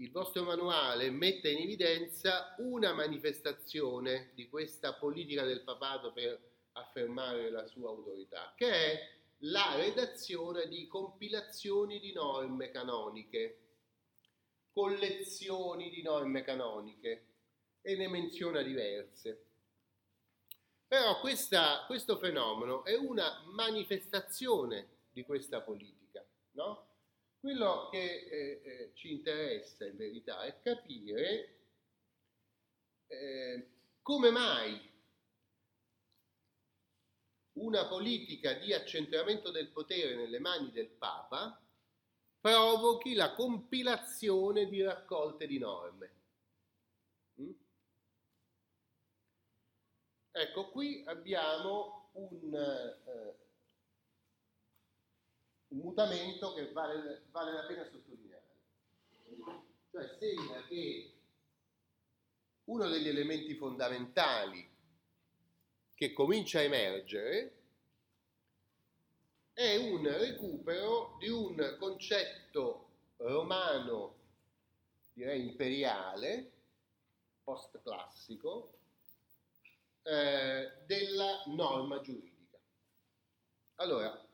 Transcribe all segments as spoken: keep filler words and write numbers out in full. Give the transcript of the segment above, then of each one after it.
il vostro manuale mette in evidenza una manifestazione di questa politica del papato per affermare la sua autorità, che è la redazione di compilazioni di norme canoniche, collezioni di norme canoniche, e ne menziona diverse. Però questa, questo fenomeno è una manifestazione di questa politica, no? Quello che eh, eh, ci interessa in verità è capire eh, come mai una politica di accentramento del potere nelle mani del Papa provochi la compilazione di raccolte di norme. Mm? Ecco, qui abbiamo un, eh, un mutamento che vale, vale la pena sottolineare. Cioè segna che uno degli elementi fondamentali che comincia a emergere è un recupero di un concetto romano, direi imperiale, post-classico, eh, della norma giuridica. Allora,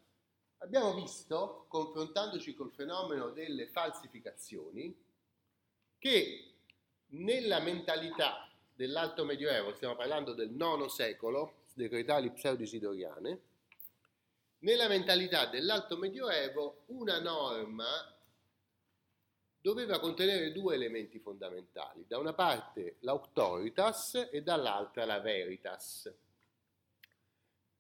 abbiamo visto, confrontandoci col fenomeno delle falsificazioni, che nella mentalità dell'Alto Medioevo, stiamo parlando del nono secolo, decretali pseudo-isidoriane, nella mentalità dell'Alto Medioevo una norma doveva contenere due elementi fondamentali, da una parte l'auctoritas e dall'altra la veritas.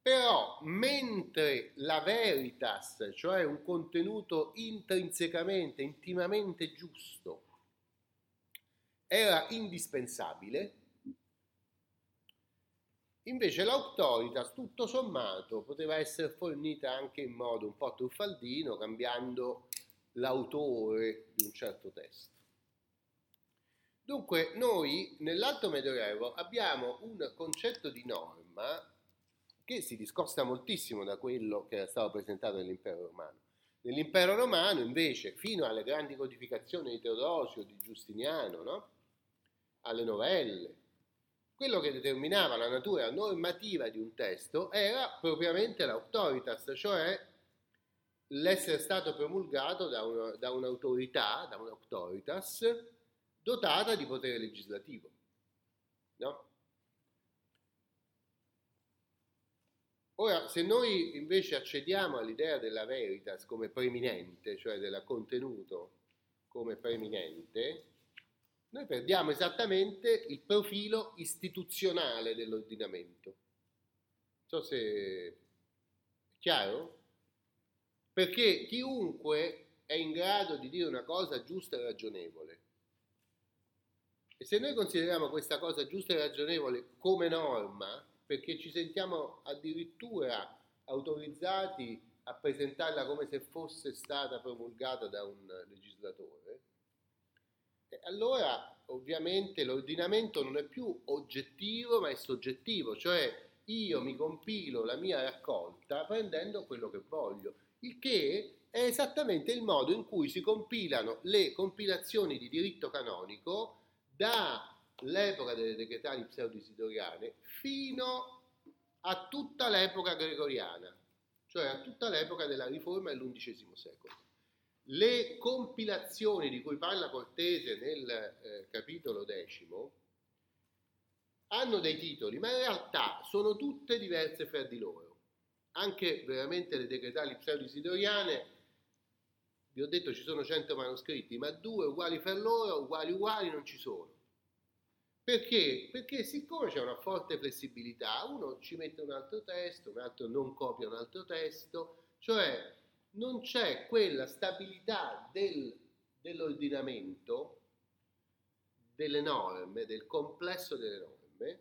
Però mentre la veritas, cioè un contenuto intrinsecamente, intimamente giusto, era indispensabile, invece l'autoritas, tutto sommato, poteva essere fornita anche in modo un po' truffaldino, cambiando l'autore di un certo testo. Dunque, noi nell'Alto Medioevo abbiamo un concetto di norma che si discosta moltissimo da quello che era stato presentato nell'Impero Romano. Nell'Impero Romano, invece, fino alle grandi codificazioni di Teodosio, di Giustiniano, no? Alle novelle, quello che determinava la natura normativa di un testo era propriamente l'autoritas, cioè l'essere stato promulgato da, una, da un'autorità, da un'autoritas, dotata di potere legislativo, no? Ora, se noi invece accediamo all'idea della veritas come preeminente, cioè del contenuto come preeminente, noi perdiamo esattamente il profilo istituzionale dell'ordinamento. Non so se è chiaro? Perché chiunque è in grado di dire una cosa giusta e ragionevole. E se noi consideriamo questa cosa giusta e ragionevole come norma, perché ci sentiamo addirittura autorizzati a presentarla come se fosse stata promulgata da un legislatore, e allora ovviamente l'ordinamento non è più oggettivo ma è soggettivo, cioè io mi compilo la mia raccolta prendendo quello che voglio, il che è esattamente il modo in cui si compilano le compilazioni di diritto canonico dall'epoca delle decretali pseudo-isidoriane fino a tutta l'epoca gregoriana, cioè a tutta l'epoca della riforma dell'undicesimo secolo. Le compilazioni di cui parla Cortese nel eh, capitolo decimo hanno dei titoli, ma in realtà sono tutte diverse fra di loro. Anche veramente le decretali pseudo-isidoriane, vi ho detto ci sono cento manoscritti, ma due uguali fra loro, uguali uguali, non ci sono. Perché? Perché siccome c'è una forte flessibilità, uno ci mette un altro testo, un altro non copia un altro testo, cioè non c'è quella stabilità del, dell'ordinamento, delle norme, del complesso delle norme,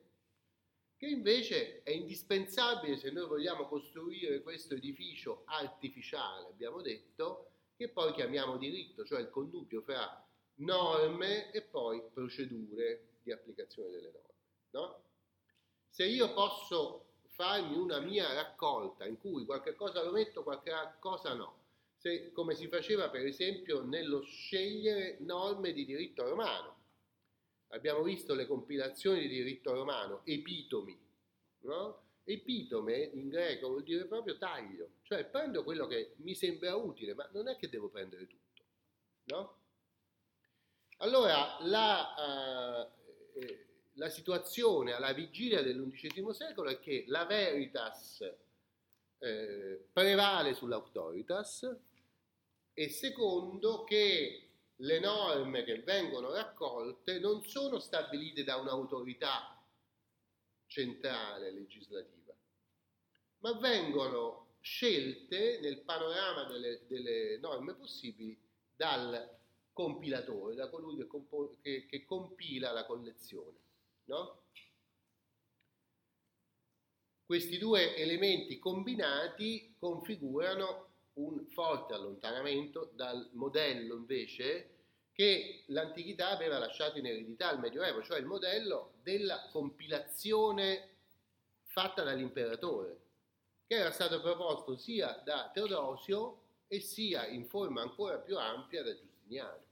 che invece è indispensabile se noi vogliamo costruire questo edificio artificiale, abbiamo detto, che poi chiamiamo diritto, cioè il connubio fra norme e poi procedure di applicazione delle norme, no? Se io posso farmi una mia raccolta in cui qualche cosa lo metto, qualche cosa no. se, come si faceva per esempio nello scegliere norme di diritto romano. Abbiamo visto le compilazioni di diritto romano, epitomi, no? Epitome in greco vuol dire proprio taglio, cioè prendo quello che mi sembra utile, ma non è che devo prendere tutto, no? Allora la, uh, eh, la situazione alla vigilia dell'undicesimo secolo è che la veritas eh, prevale sull'autoritas, e secondo che le norme che vengono raccolte non sono stabilite da un'autorità centrale legislativa, ma vengono scelte nel panorama delle, delle norme possibili dal compilatore, da colui che, compo- che, che compila la collezione, no? Questi due elementi combinati configurano un forte allontanamento dal modello invece che l'antichità aveva lasciato in eredità al Medioevo, cioè il modello della compilazione fatta dall'imperatore, che era stato proposto sia da Teodosio e sia in forma ancora più ampia da Giustiniano.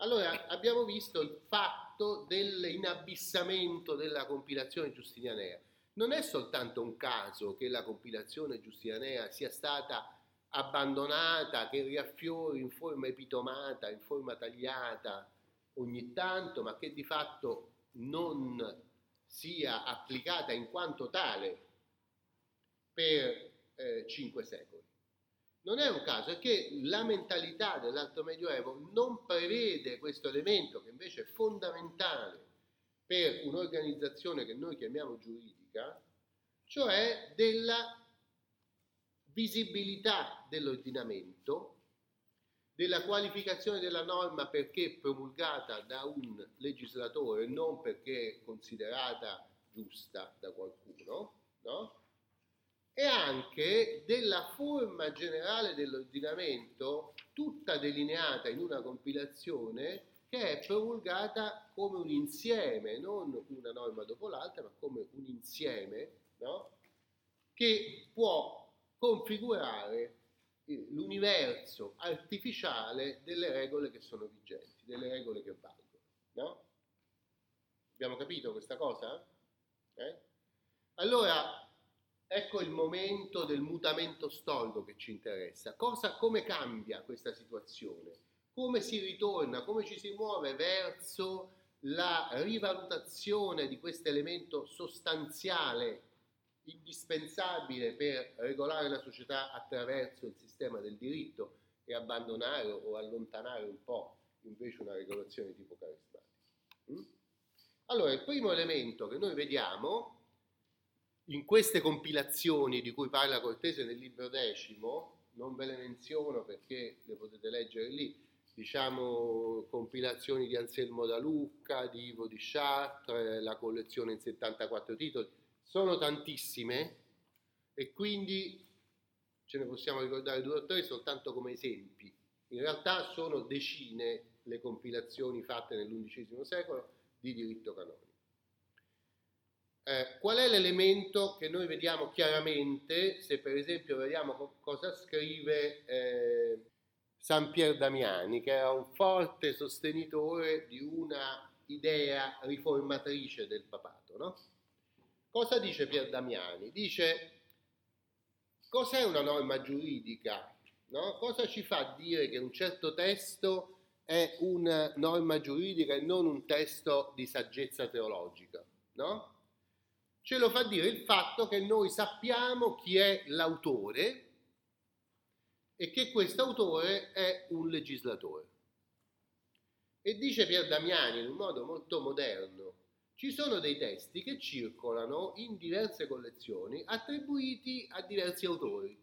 Allora abbiamo visto il fatto dell'inabissamento della compilazione giustinianea. Non è soltanto un caso che la compilazione giustinianea sia stata abbandonata, che riaffiori in forma epitomata, in forma tagliata ogni tanto, ma che di fatto non sia applicata in quanto tale per eh, cinque secoli. Non è un caso, è che la mentalità dell'Alto Medioevo non prevede questo elemento, che invece è fondamentale per un'organizzazione che noi chiamiamo giuridica, cioè della visibilità dell'ordinamento, della qualificazione della norma perché promulgata da un legislatore, non perché considerata giusta da qualcuno, no? E anche della forma generale dell'ordinamento, tutta delineata in una compilazione che è promulgata come un insieme, non una norma dopo l'altra, ma come un insieme, no? Che può configurare l'universo artificiale delle regole che sono vigenti, delle regole che valgono, no? Abbiamo capito questa cosa? Eh? Allora, ecco il momento del mutamento storico che ci interessa. Cosa, come cambia questa situazione? Come si ritorna, come ci si muove verso la rivalutazione di questo elemento sostanziale indispensabile per regolare la società attraverso il sistema del diritto e abbandonare o allontanare un po' invece una regolazione tipo carismatica. Allora, il primo elemento che noi vediamo in queste compilazioni di cui parla Cortese nel libro decimo, non ve le menziono perché le potete leggere lì, diciamo compilazioni di Anselmo da Lucca, di Ivo di Chartres, la collezione in settantaquattro titoli, sono tantissime e quindi ce ne possiamo ricordare due o tre soltanto come esempi. In realtà sono decine le compilazioni fatte nell'undicesimo secolo di diritto canonico. Eh, qual è l'elemento che noi vediamo chiaramente, se per esempio vediamo co- cosa scrive eh, San Pier Damiani, che era un forte sostenitore di una idea riformatrice del papato, no? Cosa dice Pier Damiani? Dice, cos'è una norma giuridica? No? Cosa ci fa dire che un certo testo è una norma giuridica e non un testo di saggezza teologica? No? Ce lo fa dire il fatto che noi sappiamo chi è l'autore e che quest'autore è un legislatore. E dice Pier Damiani, in un modo molto moderno, ci sono dei testi che circolano in diverse collezioni attribuiti a diversi autori.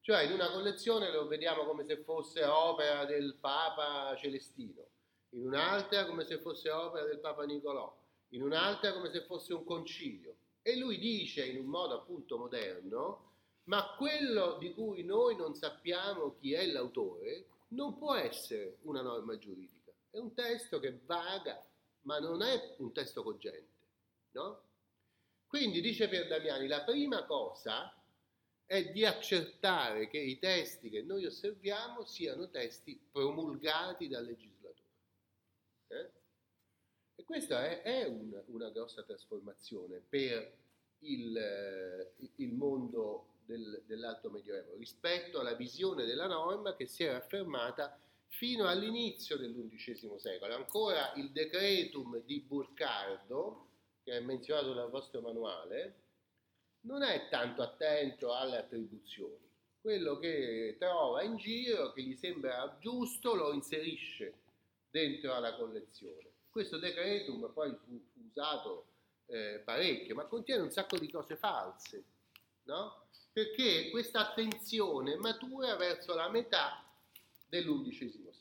Cioè in una collezione lo vediamo come se fosse opera del Papa Celestino, in un'altra come se fosse opera del Papa Nicolò, in un'altra come se fosse un concilio. E lui dice in un modo appunto moderno, ma quello di cui noi non sappiamo chi è l'autore non può essere una norma giuridica. È un testo che vaga, ma non è un testo cogente, no? Quindi dice Pier Damiani, la prima cosa è di accertare che i testi che noi osserviamo siano testi promulgati dal legislatore. Eh? E questa è, è un, una grossa trasformazione per il, il mondo del, dell'Alto Medioevo rispetto alla visione della norma che si era affermata fino all'inizio dell'undicesimo secolo. Ancora il Decretum di Burcardo, che è menzionato nel vostro manuale, non è tanto attento alle attribuzioni. Quello che trova in giro, che gli sembra giusto, lo inserisce dentro alla collezione. Questo Decretum poi fu usato eh, parecchio, ma contiene un sacco di cose false, no? Perché questa attenzione matura verso la metà dell'undicesimo